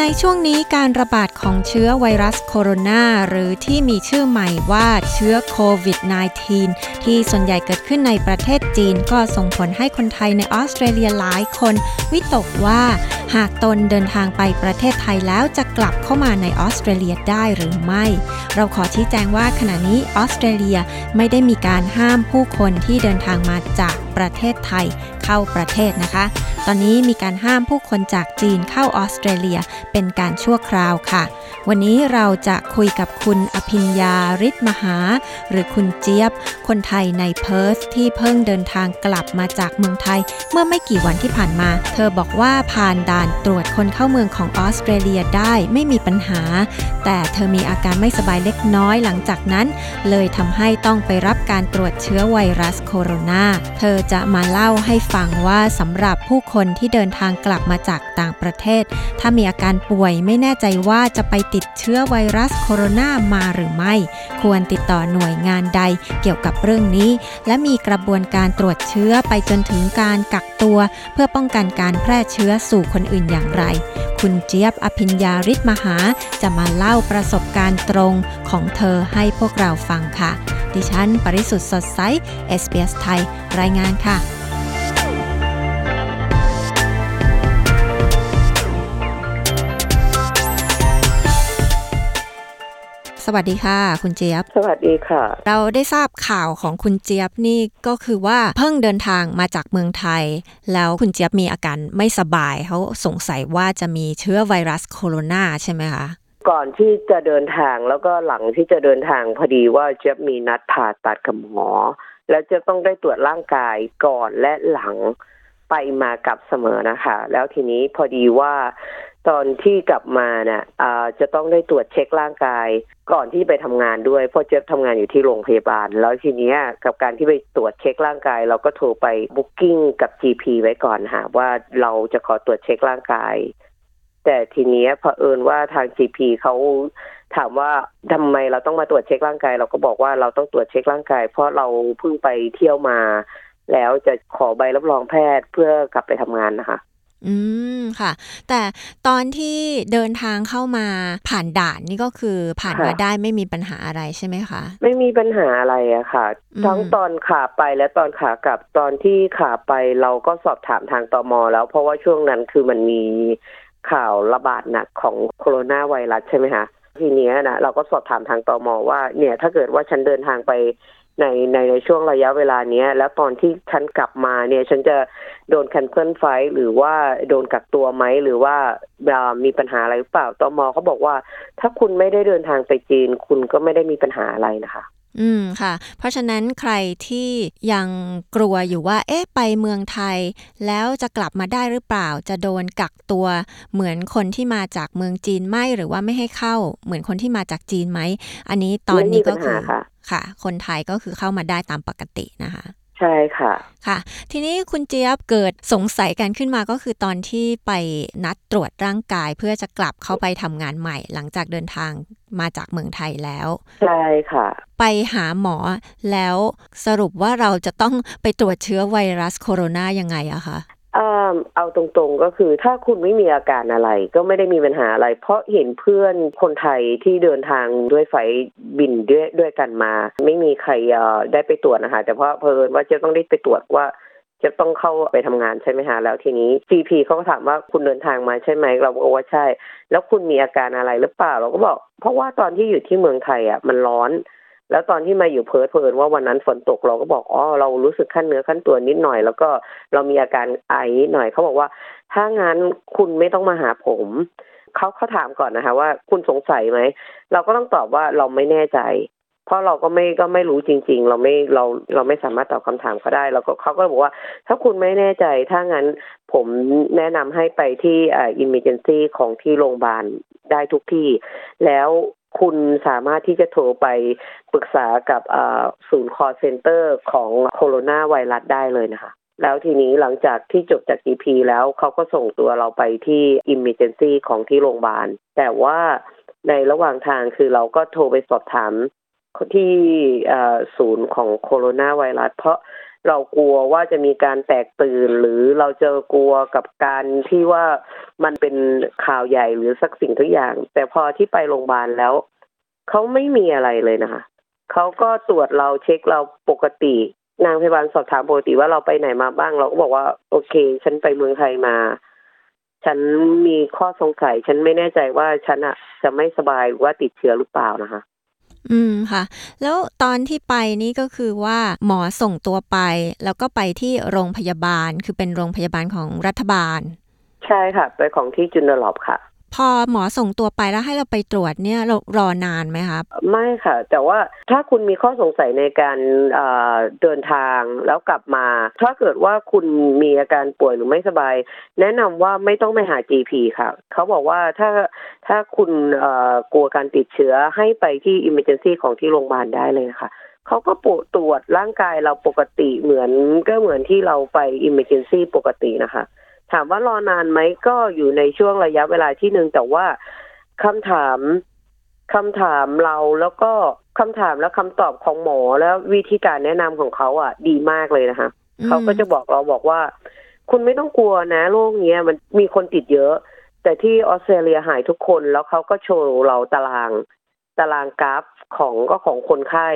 ในช่วงนี้การระบาดของเชื้อไวรัสโคโรนาหรือที่มีชื่อใหม่ว่าเชื้อโควิด -19 ที่ส่วนใหญ่เกิดขึ้นในประเทศจีนก็ส่งผลให้คนไทยในออสเตรเลียหลายคนวิตกว่าหากตนเดินทางไปประเทศไทยแล้วจะกลับเข้ามาในออสเตรเลียได้หรือไม่เราขอชี้แจงว่าขณะนี้ออสเตรเลียไม่ได้มีการห้ามผู้คนที่เดินทางมาจากประเทศไทยเข้าประเทศนะคะตอนนี้มีการห้ามผู้คนจากจีนเข้าออสเตรเลียเป็นการชั่วคราวค่ะวันนี้เราจะคุยกับคุณอภิญญาฤทธิ์มหาหรือคุณเจี๊ยบคนไทยในเพิร์ธที่เพิ่งเดินทางกลับมาจากเมืองไทยเมื่อไม่กี่วันที่ผ่านมาเธอบอกว่าผ่านด่านตรวจคนเข้าเมืองของออสเตรเลียได้ไม่มีปัญหาแต่เธอมีอาการไม่สบายเล็กน้อยหลังจากนั้นเลยทำให้ต้องไปรับการตรวจเชื้อไวรัสโคโรนาเธอจะมาเล่าให้ฟังว่าสำหรับผู้คนที่เดินทางกลับมาจากต่างประเทศถ้ามีอาการป่วยไม่แน่ใจว่าจะไปติดเชื้อไวรัสโคโรนามาหรือไม่ควรติดต่อหน่วยงานใดเกี่ยวกับเรื่องนี้และมีกระบวนการตรวจเชื้อไปจนถึงการกักตัวเพื่อป้องกันการแพร่เชื้อสู่คนอื่นอย่างไรคุณเจี๊ยบอภิญญาฤทธิ์มหาจะมาเล่าประสบการณ์ตรงของเธอให้พวกเราฟังค่ะดิฉันปริสุทธิ์สดใส SBS ไทยรายงานค่ะสวัสดีค่ะคุณเจี๊ยบสวัสดีค่ะเราได้ทราบข่าวของคุณเจี๊ยบนี่ก็คือว่าเพิ่งเดินทางมาจากเมืองไทยแล้วคุณเจี๊ยบมีอาการไม่สบายเขาสงสัยว่าจะมีเชื้อไวรัสโคโรนาใช่ไหมคะก่อนที่จะเดินทางแล้วก็หลังที่จะเดินทางพอดีว่าเจี๊ยบมีนัดผ่าตัดกับหมอแล้วเจี๊ยบต้องได้ตรวจร่างกายก่อนและหลังไปมากับเสมอนะคะแล้วทีนี้พอดีว่าตอนที่กลับมาเนี่ยจะต้องได้ตรวจเช็คร่างกายก่อนที่ไปทำงานด้วยเพราะเจ๊บทำงานอยู่ที่โรงพยาบาลแล้วทีนี้กับการที่ไปตรวจเช็คร่างกายเราก็โทรไปบุ๊กกิ้งกับ GP ไว้ก่อนค่ะว่าเราจะขอตรวจเช็คร่างกายแต่ทีนี้เผอิญว่าทาง GP เขาถามว่าทำไมเราต้องมาตรวจเช็คร่างกายเราก็บอกว่าเราต้องตรวจเช็คร่างกายเพราะเราเพิ่งไปเที่ยวมาแล้วจะขอใบรับรองแพทย์เพื่อกลับไปทำงานนะคะค่ะแต่ตอนที่เดินทางเข้ามาผ่านด่านนี่ก็คือผ่านมาได้ไม่มีปัญหาอะไรใช่ไหมคะไม่มีปัญหาอะไรอะค่ะทั้งตอนขาไปและตอนขากลับตอนที่ขาไปเราก็สอบถามทางตม.แล้วเพราะว่าช่วงนั้นคือมันมีข่าวระบาดหนักของโคโรนาไวรัสใช่ไหมคะทีนี้นะเราก็สอบถามทางตม.ว่าเนี่ยถ้าเกิดว่าฉันเดินทางไปในช่วงระยะเวลานี้แล้วตอนที่ฉันกลับมาเนี่ยฉันจะโดนแคนเซิลไฟล์หรือว่าโดนกักตัวไหมหรือว่ามีปัญหาอะไรหรือเปล่าตม.เขาบอกว่าถ้าคุณไม่ได้เดินทางไปจีนคุณก็ไม่ได้มีปัญหาอะไรนะคะค่ะเพราะฉะนั้นใครที่ยังกลัวอยู่ว่าเอ๊ะไปเมืองไทยแล้วจะกลับมาได้หรือเปล่าจะโดนกักตัวเหมือนคนที่มาจากเมืองจีนไหมหรือว่าไม่ให้เข้าเหมือนคนที่มาจากจีนไหมอันนี้ตอนนี้ก็คือค่ะคนไทยก็คือเข้ามาได้ตามปกตินะคะใช่ค่ะค่ะทีนี้คุณเจี๊ยบเกิดสงสัยกันขึ้นมาก็คือตอนที่ไปนัดตรวจร่างกายเพื่อจะกลับเข้าไปทำงานใหม่หลังจากเดินทางมาจากเมืองไทยแล้วใช่ค่ะไปหาหมอแล้วสรุปว่าเราจะต้องไปตรวจเชื้อไวรัสโคโรนายังไงอะคะเอาตรงๆก็คือถ้าคุณไม่มีอาการอะไรก็ไม่ได้มีปัญหาอะไรเพราะเห็นเพื่อนคนไทยที่เดินทางด้วยไฟบินด้วยกันมาไม่มีใครได้ไปตรวจนะคะแต่เพราะเพิ่นว่าจะต้องได้ไปตรวจว่าจะต้องเข้าไปทำงานใช่ไหมคะแล้วทีนี้ GP เขาก็ถามว่าคุณเดินทางมาใช่ไหมเราบอกว่าใช่แล้วคุณมีอาการอะไรหรือเปล่าเราก็บอกเพราะว่าตอนที่อยู่ที่เมืองไทยอ่ะมันร้อนแล้วตอนที่มาอยู่เพิร์ธเผอิญว่าวันนั้นฝนตกเราก็บอกอ๋อเรารู้สึกขั้นเนื้อขั้นตัวนิดหน่อยแล้วก็เรามีอาการไอนิดหน่อยเขาบอกว่าถ้างั้นคุณไม่ต้องมาหาผมเขาถามก่อนนะคะว่าคุณสงสัยไหมเราก็ต้องตอบว่าเราไม่แน่ใจ เพราะเราก็ไม่รู้จริงๆเราไม่สามารถตอบคำถามเขาได้แล้วก็เขาก็บอกว่าถ้าคุณไม่แน่ใจถ้างั้นผมแนะนำให้ไปที่emergency ของที่โรงพยาบาลได้ทุกที่แล้วคุณสามารถที่จะโทรไปปรึกษากับศูนย์ call center ของโคโรนาไวรัสได้เลยนะคะแล้วทีนี้หลังจากที่จบจาก GP แล้วเขาก็ส่งตัวเราไปที่ emergency ของที่โรงพยาบาลแต่ว่าในระหว่างทางคือเราก็โทรไปสอบถามที่ศูนย์ของโคโรนาไวรัสเพราะเรากลัวว่าจะมีการแตกตื่นหรือเราจะกลัวกับการที่ว่ามันเป็นข่าวใหญ่หรือสักสิ่งทุกอย่างแต่พอที่ไปโรงพยาบาลแล้วเขาไม่มีอะไรเลยนะคะเขาก็ตรวจเราเช็คเราปกตินางพยาบาลสอบถามปกติว่าเราไปไหนมาบ้างเราก็บอกว่าโอเคฉันไปเมืองไทยมาฉันมีข้อสงสัยฉันไม่แน่ใจว่าฉันอะจะไม่สบายหรือว่าติดเชื้อหรือเปล่านะคะค่ะแล้วตอนที่ไปนี่ก็คือว่าหมอส่งตัวไปแล้วก็ไปที่โรงพยาบาลคือเป็นโรงพยาบาลของรัฐบาลใช่ค่ะไปของที่จุนหลบค่ะพอหมอส่งตัวไปแล้วให้เราไปตรวจเนี่ยเรารอนานไหมคะไม่ค่ะแต่ว่าถ้าคุณมีข้อสงสัยในการเดินทางแล้วกลับมาถ้าเกิดว่าคุณมีอาการป่วยหรือไม่สบายแนะนำว่าไม่ต้องไปหา GP ค่ะเขาบอกว่าถ้าคุณกลัวการติดเชื้อให้ไปที่ emergency ของที่โรงพยาบาลได้เลยค่ะเขาก็ตรวจร่างกายเราปกติเหมือนที่เราไป emergency ปกตินะคะถามว่ารอนานไหมก็อยู่ในช่วงระยะเวลาที่หนึ่งแต่ว่าคำถามเราแล้วก็คำถามและคำตอบของหมอแล้ววิธีการแนะนำของเขาอ่ะดีมากเลยนะคะเขาก็จะบอกเราบอกว่าคุณไม่ต้องกลัวนะโรคนี้มันมีคนติดเยอะแต่ที่ออสเตรเลียหายทุกคนแล้วเขาก็โชว์เราตารางกราฟของคนไข้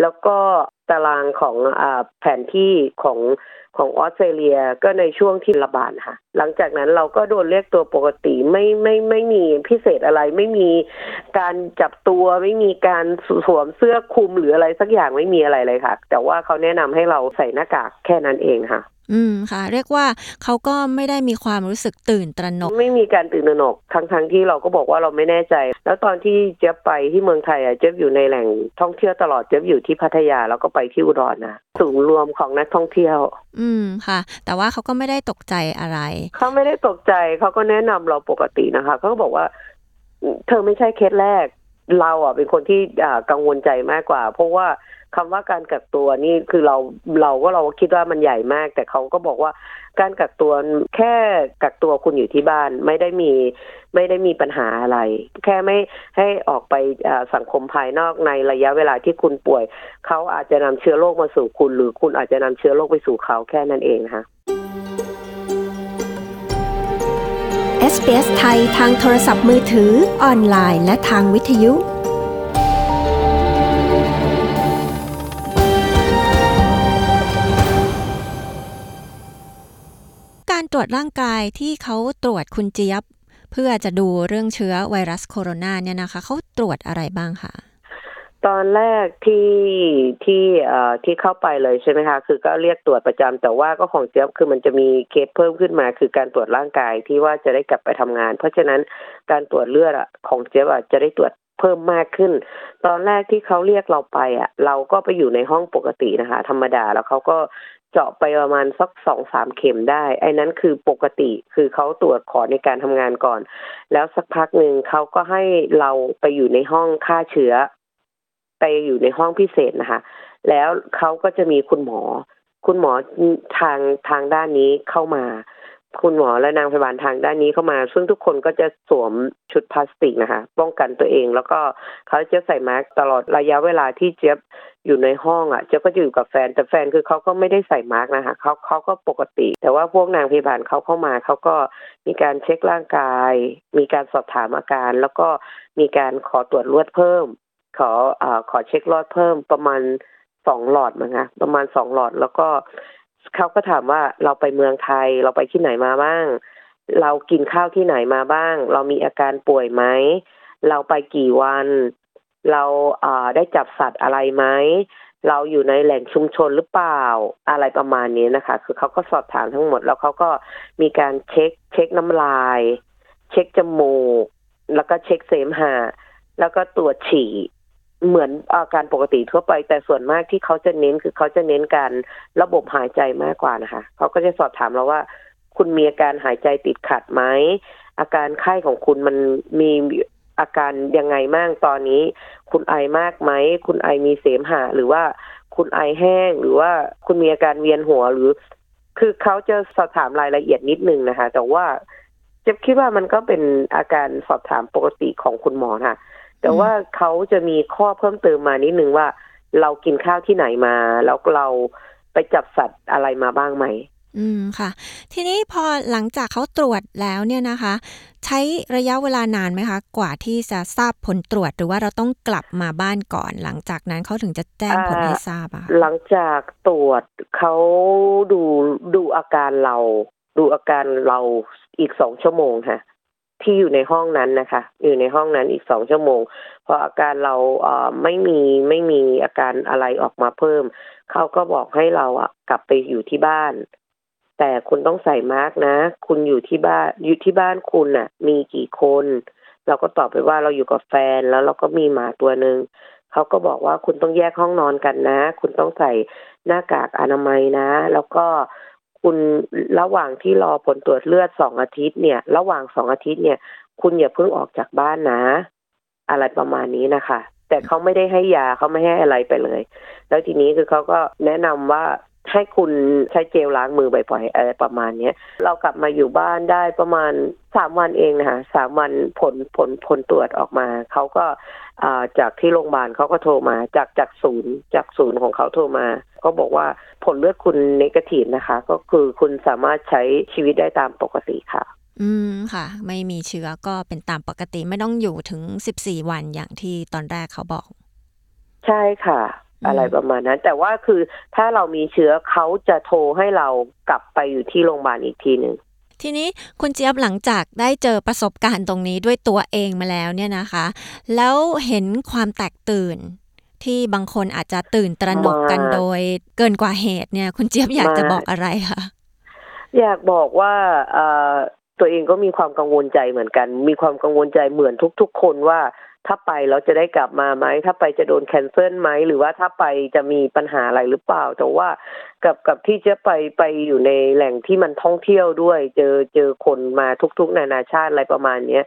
แล้วก็ตารางของแผนที่ของออสเตรเลียก็ในช่วงที่ระบาดค่ะหลังจากนั้นเราก็โดนเรียกตัวปกติไม่มีพิเศษอะไรไม่มีการจับตัวไม่มีการสวมเสื้อคลุมหรืออะไรสักอย่างไม่มีอะไรเลยค่ะแต่ว่าเขาแนะนำให้เราใส่หน้ากากแค่นั้นเองค่ะค่ะเรียกว่าเขาก็ไม่ได้มีความรู้สึกตื่นตระหนกไม่มีการตื่นตระหนกทั้งที่เราก็บอกว่าเราไม่แน่ใจแล้วตอนที่เจ๊บไปที่เมืองไทยอ่ะเจ๊บอยู่ในแหล่งท่องเที่ยวตลอดเจ๊บอยู่ที่พัทยาแล้วก็ไปที่อุดรนะศูนย์รวมของนักท่องเที่ยวค่ะแต่ว่าเขาก็ไม่ได้ตกใจอะไรเขาไม่ได้ตกใจเขาก็แนะนำเราปกตินะคะเขาก็บอกว่าเธอไม่ใช่เคสแรกเราอ่ะเป็นคนที่กังวลใจมากกว่าเพราะว่าคำว่าการกักตัวนี่คือเราคิดว่ามันใหญ่มากแต่เขาก็บอกว่าการกักตัวแค่กักตัวคุณอยู่ที่บ้านไม่ได้มีปัญหาอะไรแค่ไม่ให้ออกไปสังคมภายนอกในระยะเวลาที่คุณป่วยเขาอาจจะนำเชื้อโรคมาสู่คุณหรือคุณอาจจะนำเชื้อโรคไปสู่เขาแค่นั้นเองค่ะ SBS ไทยทางโทรศัพท์มือถือออนไลน์และทางวิทยุตรวจร่างกายที่เขาตรวจคุณเจี๊ยบเพื่อจะดูเรื่องเชื้อไวรัสโคโรนาเนี่ยนะคะเขาตรวจอะไรบ้างคะตอนแรกที่เข้าไปเลยใช่ไหมคะคือก็เรียกตรวจประจำแต่ว่าก็ของเจี๊ยบคือมันจะมีเคสเพิ่มขึ้นมาคือการตรวจร่างกายที่ว่าจะได้กลับไปทำงานเพราะฉะนั้นการตรวจเลือดของเจี๊ยบจะได้ตรวจเพิ่มมากขึ้นตอนแรกที่เขาเรียกเราไปเราก็ไปอยู่ในห้องปกตินะคะธรรมดาแล้วเขาก็เจาะไปประมาณสัก 2-3 เข็มได้ไอ้นั้นคือปกติคือเขาตรวจขอในการทำงานก่อนแล้วสักพักหนึ่งเขาก็ให้เราไปอยู่ในห้องฆ่าเชื้อไปอยู่ในห้องพิเศษนะคะแล้วเขาก็จะมีคุณหมอทางด้านนี้เข้ามาคุณหมอและนางพยาบาลทางด้านนี้เข้ามาซึ่งทุกคนก็จะสวมชุดพลาสติกนะคะป้องกันตัวเองแล้วก็เขาจะใส่แมสตลอดระยะเวลาที่เจี๊ยบอยู่ในห้องเจี๊ยบก็จะอยู่กับแฟนแต่แฟนคือเขาก็ไม่ได้ใส่แมสนะคะเขาก็ปกติแต่ว่าพวกนางพยาบาลเขาเข้ามาเขาก็มีการเช็คร่างกายมีการสอบถามอาการแล้วก็มีการขอตรวจเลือดเพิ่มขอเช็คเลือดเพิ่มประมาณ2หลอดนะคะประมาณ2หลอดแล้วก็เขาก็ถามว่าเราไปเมืองไทยเราไปที่ไหนมาบ้างเรากินข้าวที่ไหนมาบ้างเรามีอาการป่วยไหมเราไปกี่วันเราได้จับสัตว์อะไรไหมเราอยู่ในแหล่งชุมชนหรือเปล่าอะไรประมาณนี้นะคะคือเขาก็สอบถามทั้งหมดแล้วเขาก็มีการเช็คน้ำลายเช็คจมูกแล้วก็เช็คเสมหะแล้วก็ตรวจฉี่ เหมือนอาการปกติทั่วไปแต่ส่วนมากที่เขาจะเน้นคือเขาจะเน้นการระบบหายใจมากกว่านะคะเขาก็จะสอบถามเราว่าคุณมีอาการหายใจติดขัดไหมอาการไข้ของคุณมันมีอาการยังไงบ้างตอนนี้คุณไอมากไหมคุณไอมีเสมหะหรือว่าคุณไอแห้งหรือว่าคุณมีอาการเวียนหัวหรือคือเขาจะสอบถามรายละเอียดนิดนึงนะคะแต่ว่าเจ็บคิดว่ามันก็เป็นอาการสอบถามปกติของคุณหมอค่ะแต่ว่าเขาจะมีข้อเพิ่มเติมมานิดนึงว่าเรากินข้าวที่ไหนมาแล้วเราไปจับสัตว์อะไรมาบ้างไหมค่ะทีนี้พอหลังจากเขาตรวจแล้วเนี่ยนะคะใช้ระยะเวลานานไหมคะกว่าที่จะทราบผลตรวจหรือว่าเราต้องกลับมาบ้านก่อนหลังจากนั้นเขาถึงจะแจ้งผลให้ทราบอะหลังจากตรวจเขาดูอาการเราอีก2ชั่วโมงค่ะที่อยู่ในห้องนั้นนะคะอยู่ในห้องนั้นอีก2ชั่วโมงพออาการเราไม่มีอาการอะไรออกมาเพิ่มเขาก็บอกให้เราอะกลับไปอยู่ที่บ้านแต่คุณต้องใส่มาสก์นะคุณอยู่ที่บ้านคุณน่ะมีกี่คนเราก็ตอบไปว่าเราอยู่กับแฟนแล้วเราก็มีหมาตัวนึงเขาก็บอกว่าคุณต้องแยกห้องนอนกันนะคุณต้องใส่หน้ากากอนามัยนะแล้วก็คุณระหว่างที่รอผลตรวจเลือด2อาทิตย์เนี่ยระหว่าง2อาทิตย์เนี่ยคุณอย่าเพิ่งออกจากบ้านนะอะไรประมาณนี้นะคะแต่เขาไม่ได้ให้ยาเขาไม่ให้อะไรไปเลยแล้วทีนี้คือเขาก็แนะนำว่าให้คุณใช้เจลล้างมือบ่อยๆอะไรประมาณนี้เรากลับมาอยู่บ้านได้ประมาณ3วันเองนะคะ3วันผลตรวจออกมาเขาก็จากที่โรงพยาบาลเขาก็โทรมาจากศูนย์ของเขาโทรมาก็บอกว่าผลเลือดคุณเนกาทีฟนะคะก็คือคุณสามารถใช้ชีวิตได้ตามปกติค่ะค่ะไม่มีเชื้อก็เป็นตามปกติไม่ต้องอยู่ถึง14วันอย่างที่ตอนแรกเขาบอกใช่ค่ะอะไรประมาณนั้นแต่ว่าคือถ้าเรามีเชื้อเขาจะโทรให้เรากลับไปอยู่ที่โรงพยาบาลอีกทีนึงทีนี้คุณเจี๊ยบหลังจากได้เจอประสบการณ์ตรงนี้ด้วยตัวเองมาแล้วเนี่ยนะคะแล้วเห็นความแตกตื่นที่บางคนอาจจะตื่นตระหนกกันโดยเกินกว่าเหตุเนี่ยคุณเจี๊ยบอยากจะบอกอะไรคะอยากบอกว่าตัวเองก็มีความกังวลใจเหมือนกันมีความกังวลใจเหมือนทุกๆคนว่าถ้าไปแล้วจะได้กลับมาไหมถ้าไปจะโดนแคนเซิลไหมหรือว่าถ้าไปจะมีปัญหาอะไรหรือเปล่าแต่ว่ากับที่จะไปอยู่ในแหล่งที่มันท่องเที่ยวด้วยเจอคนมาทุกๆนานาชาติอะไรประมาณนี้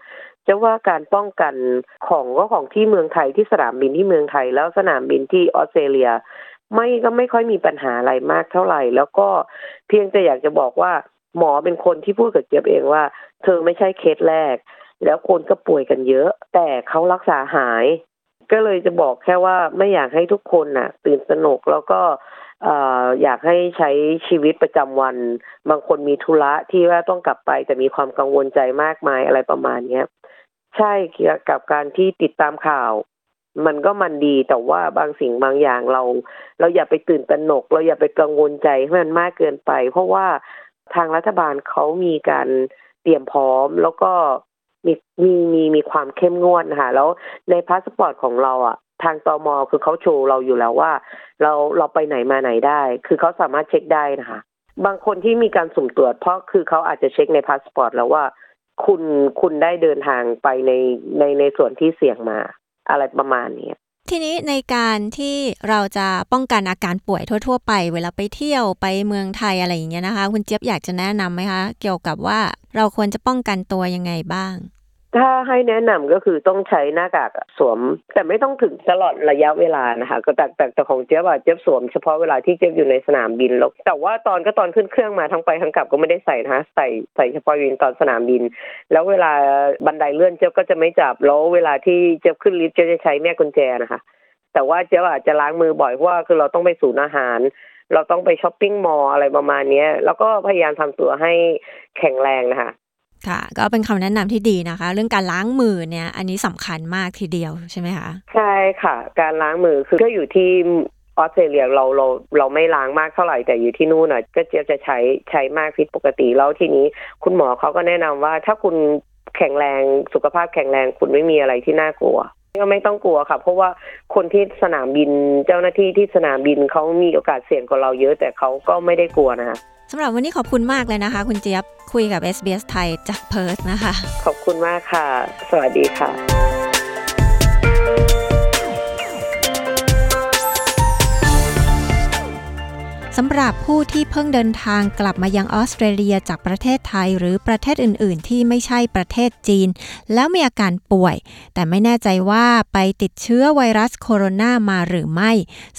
จะว่าการป้องกันของที่เมืองไทยที่สนามบินที่เมืองไทยแล้วสนามบินที่ออสเตรเลียไม่ค่อยมีปัญหาอะไรมากเท่าไหร่แล้วก็เพียงแต่อยากจะบอกว่าหมอเป็นคนที่พูดกับเจี๊ยบเองว่าเธอไม่ใช่เคสแรกแล้วคนก็ป่วยกันเยอะแต่เขารักษาหายก็เลยจะบอกแค่ว่าไม่อยากให้ทุกคนน่ะตื่นตระหนกแล้วก็อยากให้ใช้ชีวิตประจำวันบางคนมีธุระที่ว่าต้องกลับไปแต่มีความกังวลใจมากมายอะไรประมาณนี้ใช่เกี่ยวกับการที่ติดตามข่าวมันก็มันดีแต่ว่าบางสิ่งบางอย่างเราอย่าไปตื่นตระหนกเราอย่าไปกังวลใจให้มันมากเกินไปเพราะว่าทางรัฐบาลเขามีการเตรียมพร้อมแล้วก็มีความเข้มงวดนะคะแล้วในพาสปอร์ตของเราอ่ะทางตม.คือเขาโชว์เราอยู่แล้วว่าเราไปไหนมาไหนได้คือเขาสามารถเช็คได้นะคะบางคนที่มีการสุ่มตรวจเพราะคือเขาอาจจะเช็คในพาสปอร์ตแล้วว่าคุณได้เดินทางไปในส่วนที่เสี่ยงมาอะไรประมาณนี้ทีนี้ในการที่เราจะป้องกันอาการป่วยทั่วๆไปเวลาไปเที่ยวไปเมืองไทยอะไรอย่างเงี้ยนะคะคุณเจี๊ยบอยากจะแนะนำไหมคะเกี่ยวกับว่าเราควรจะป้องกันตัวยังไงบ้างถ้าให้แนะนำก็คือต้องใช้หน้ากากสวมแต่ไม่ต้องถึงตลอดระยะเวลานะคะก็แต่ของเจี๊ยบอะเจี๊ยบสวมเฉพาะเวลาที่เจี๊ยบอยู่ในสนามบินแล้วแต่ว่าตอนขึ้นเครื่องมาทั้งไปทั้งกลับก็ไม่ได้ใส่นะคะใส่เฉพาะตอนสนามบินแล้วเวลาบันไดเลื่อนเจี๊ยบก็จะไม่จับแล้วเวลาที่เจี๊ยบขึ้นลิฟต์เจี๊ยบจะใช้แม่กุญแจนะคะแต่ว่าเจี๊ยบอะจะล้างมือบ่อยเพราะว่าคือเราต้องไปศูนย์อาหารเราต้องไปช้อปปิ้งมอลล์อะไรประมาณนี้แล้วก็พยายามทำตัวให้แข็งแรงนะคะค่ะก็เป็นคำแนะนำที่ดีนะคะเรื่องการล้างมือเนี่ยอันนี้สำคัญมากทีเดียวใช่ไหมคะใช่ค่ะการล้างมือคือถ้าอยู่ที่ออสเตรเลียเราไม่ล้างมากเท่าไหร่แต่อยู่ที่นู่นน่ะก็จะใช้มากผิดปกติแล้วทีนี้คุณหมอเขาก็แนะนำว่าถ้าคุณแข็งแรงสุขภาพแข็งแรงคุณไม่มีอะไรที่น่ากลัวก็ไม่ต้องกลัวค่ะเพราะว่าคนที่สนามบินเจ้าหน้าที่ที่สนามบินเขามีโอกาสเสี่ยงกว่าเราเยอะแต่เขาก็ไม่ได้กลัวนะคะสำหรับวันนี้ขอบคุณมากเลยนะคะคุณเจี๊ยบคุยกับ SBS ไทยจากเพิร์ธนะคะขอบคุณมากค่ะสวัสดีค่ะ สำหรับผู้ที่เพิ่งเดินทางกลับมายังออสเตรเลียจากประเทศไทยหรือประเทศอื่นๆที่ไม่ใช่ประเทศจีนแล้วมีอาการป่วยแต่ไม่แน่ใจว่าไปติดเชื้อไวรัสโคโรนามาหรือไม่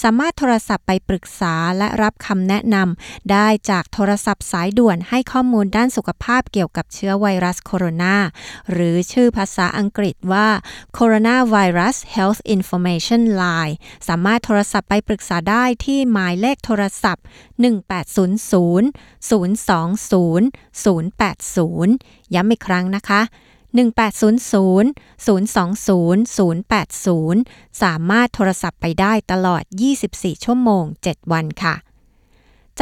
สามารถโทรศัพท์ไปปรึกษาและรับคำแนะนำได้จากโทรศัพท์สายด่วนให้ข้อมูลด้านสุขภาพเกี่ยวกับเชื้อไวรัสโคโรนาหรือชื่อภาษาอังกฤษว่า coronavirus health information line สามารถโทรศัพท์ไปปรึกษาได้ที่หมายเลขโทรศัพท์1800 020 080 ย้ำอีกครั้งนะคะ1800 020 080 สามารถโทรศัพท์ไปได้ตลอด24ชั่วโมง7วันค่ะ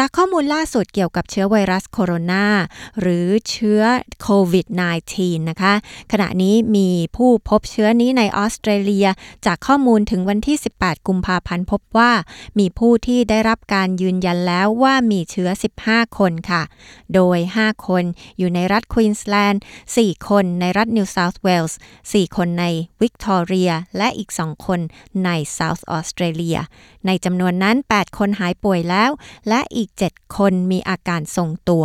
จากข้อมูลล่าสุดเกี่ยวกับเชื้อไวรัสโคโรนาหรือเชื้อโควิด -19 นะคะขณะนี้มีผู้พบเชื้อนี้ในออสเตรเลียจากข้อมูลถึงวันที่18กุมภาพันธ์พบว่ามีผู้ที่ได้รับการยืนยันแล้วว่ามีเชื้อ15คนค่ะโดย5คนอยู่ในรัฐควีนสแลนด์4คนในรัฐนิวเซาท์เวลส์4คนในวิกตอเรียและอีก2คนในเซาท์ออสเตรเลียในจำนวนนั้น8คนหายป่วยแล้วและอีก7คนมีอาการทรงตัว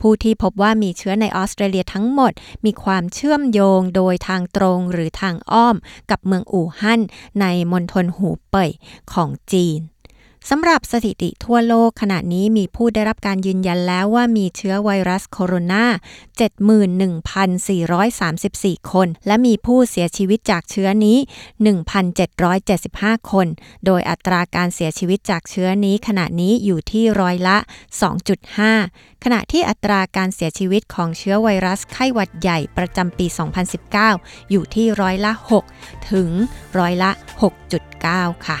ผู้ที่พบว่ามีเชื้อในออสเตรเลียทั้งหมดมีความเชื่อมโยงโดยทางตรงหรือทางอ้อมกับเมืองอู่ฮั่นในมณฑลหูเป่ยของจีนสำหรับสถิติทั่วโลกขณะนี้มีผู้ได้รับการยืนยันแล้วว่ามีเชื้อไวรัสโคโรนา 71,434 คนและมีผู้เสียชีวิตจากเชื้อนี้ 1,775 คนโดยอัตราการเสียชีวิตจากเชื้อนี้ขณะนี้อยู่ที่ร้อยละ 2.5 ขณะที่อัตราการเสียชีวิตของเชื้อไวรัสไข้หวัดใหญ่ประจำปี 2019 อยู่ที่ร้อยละ 6 ถึงร้อยละ 6.9 ค่ะ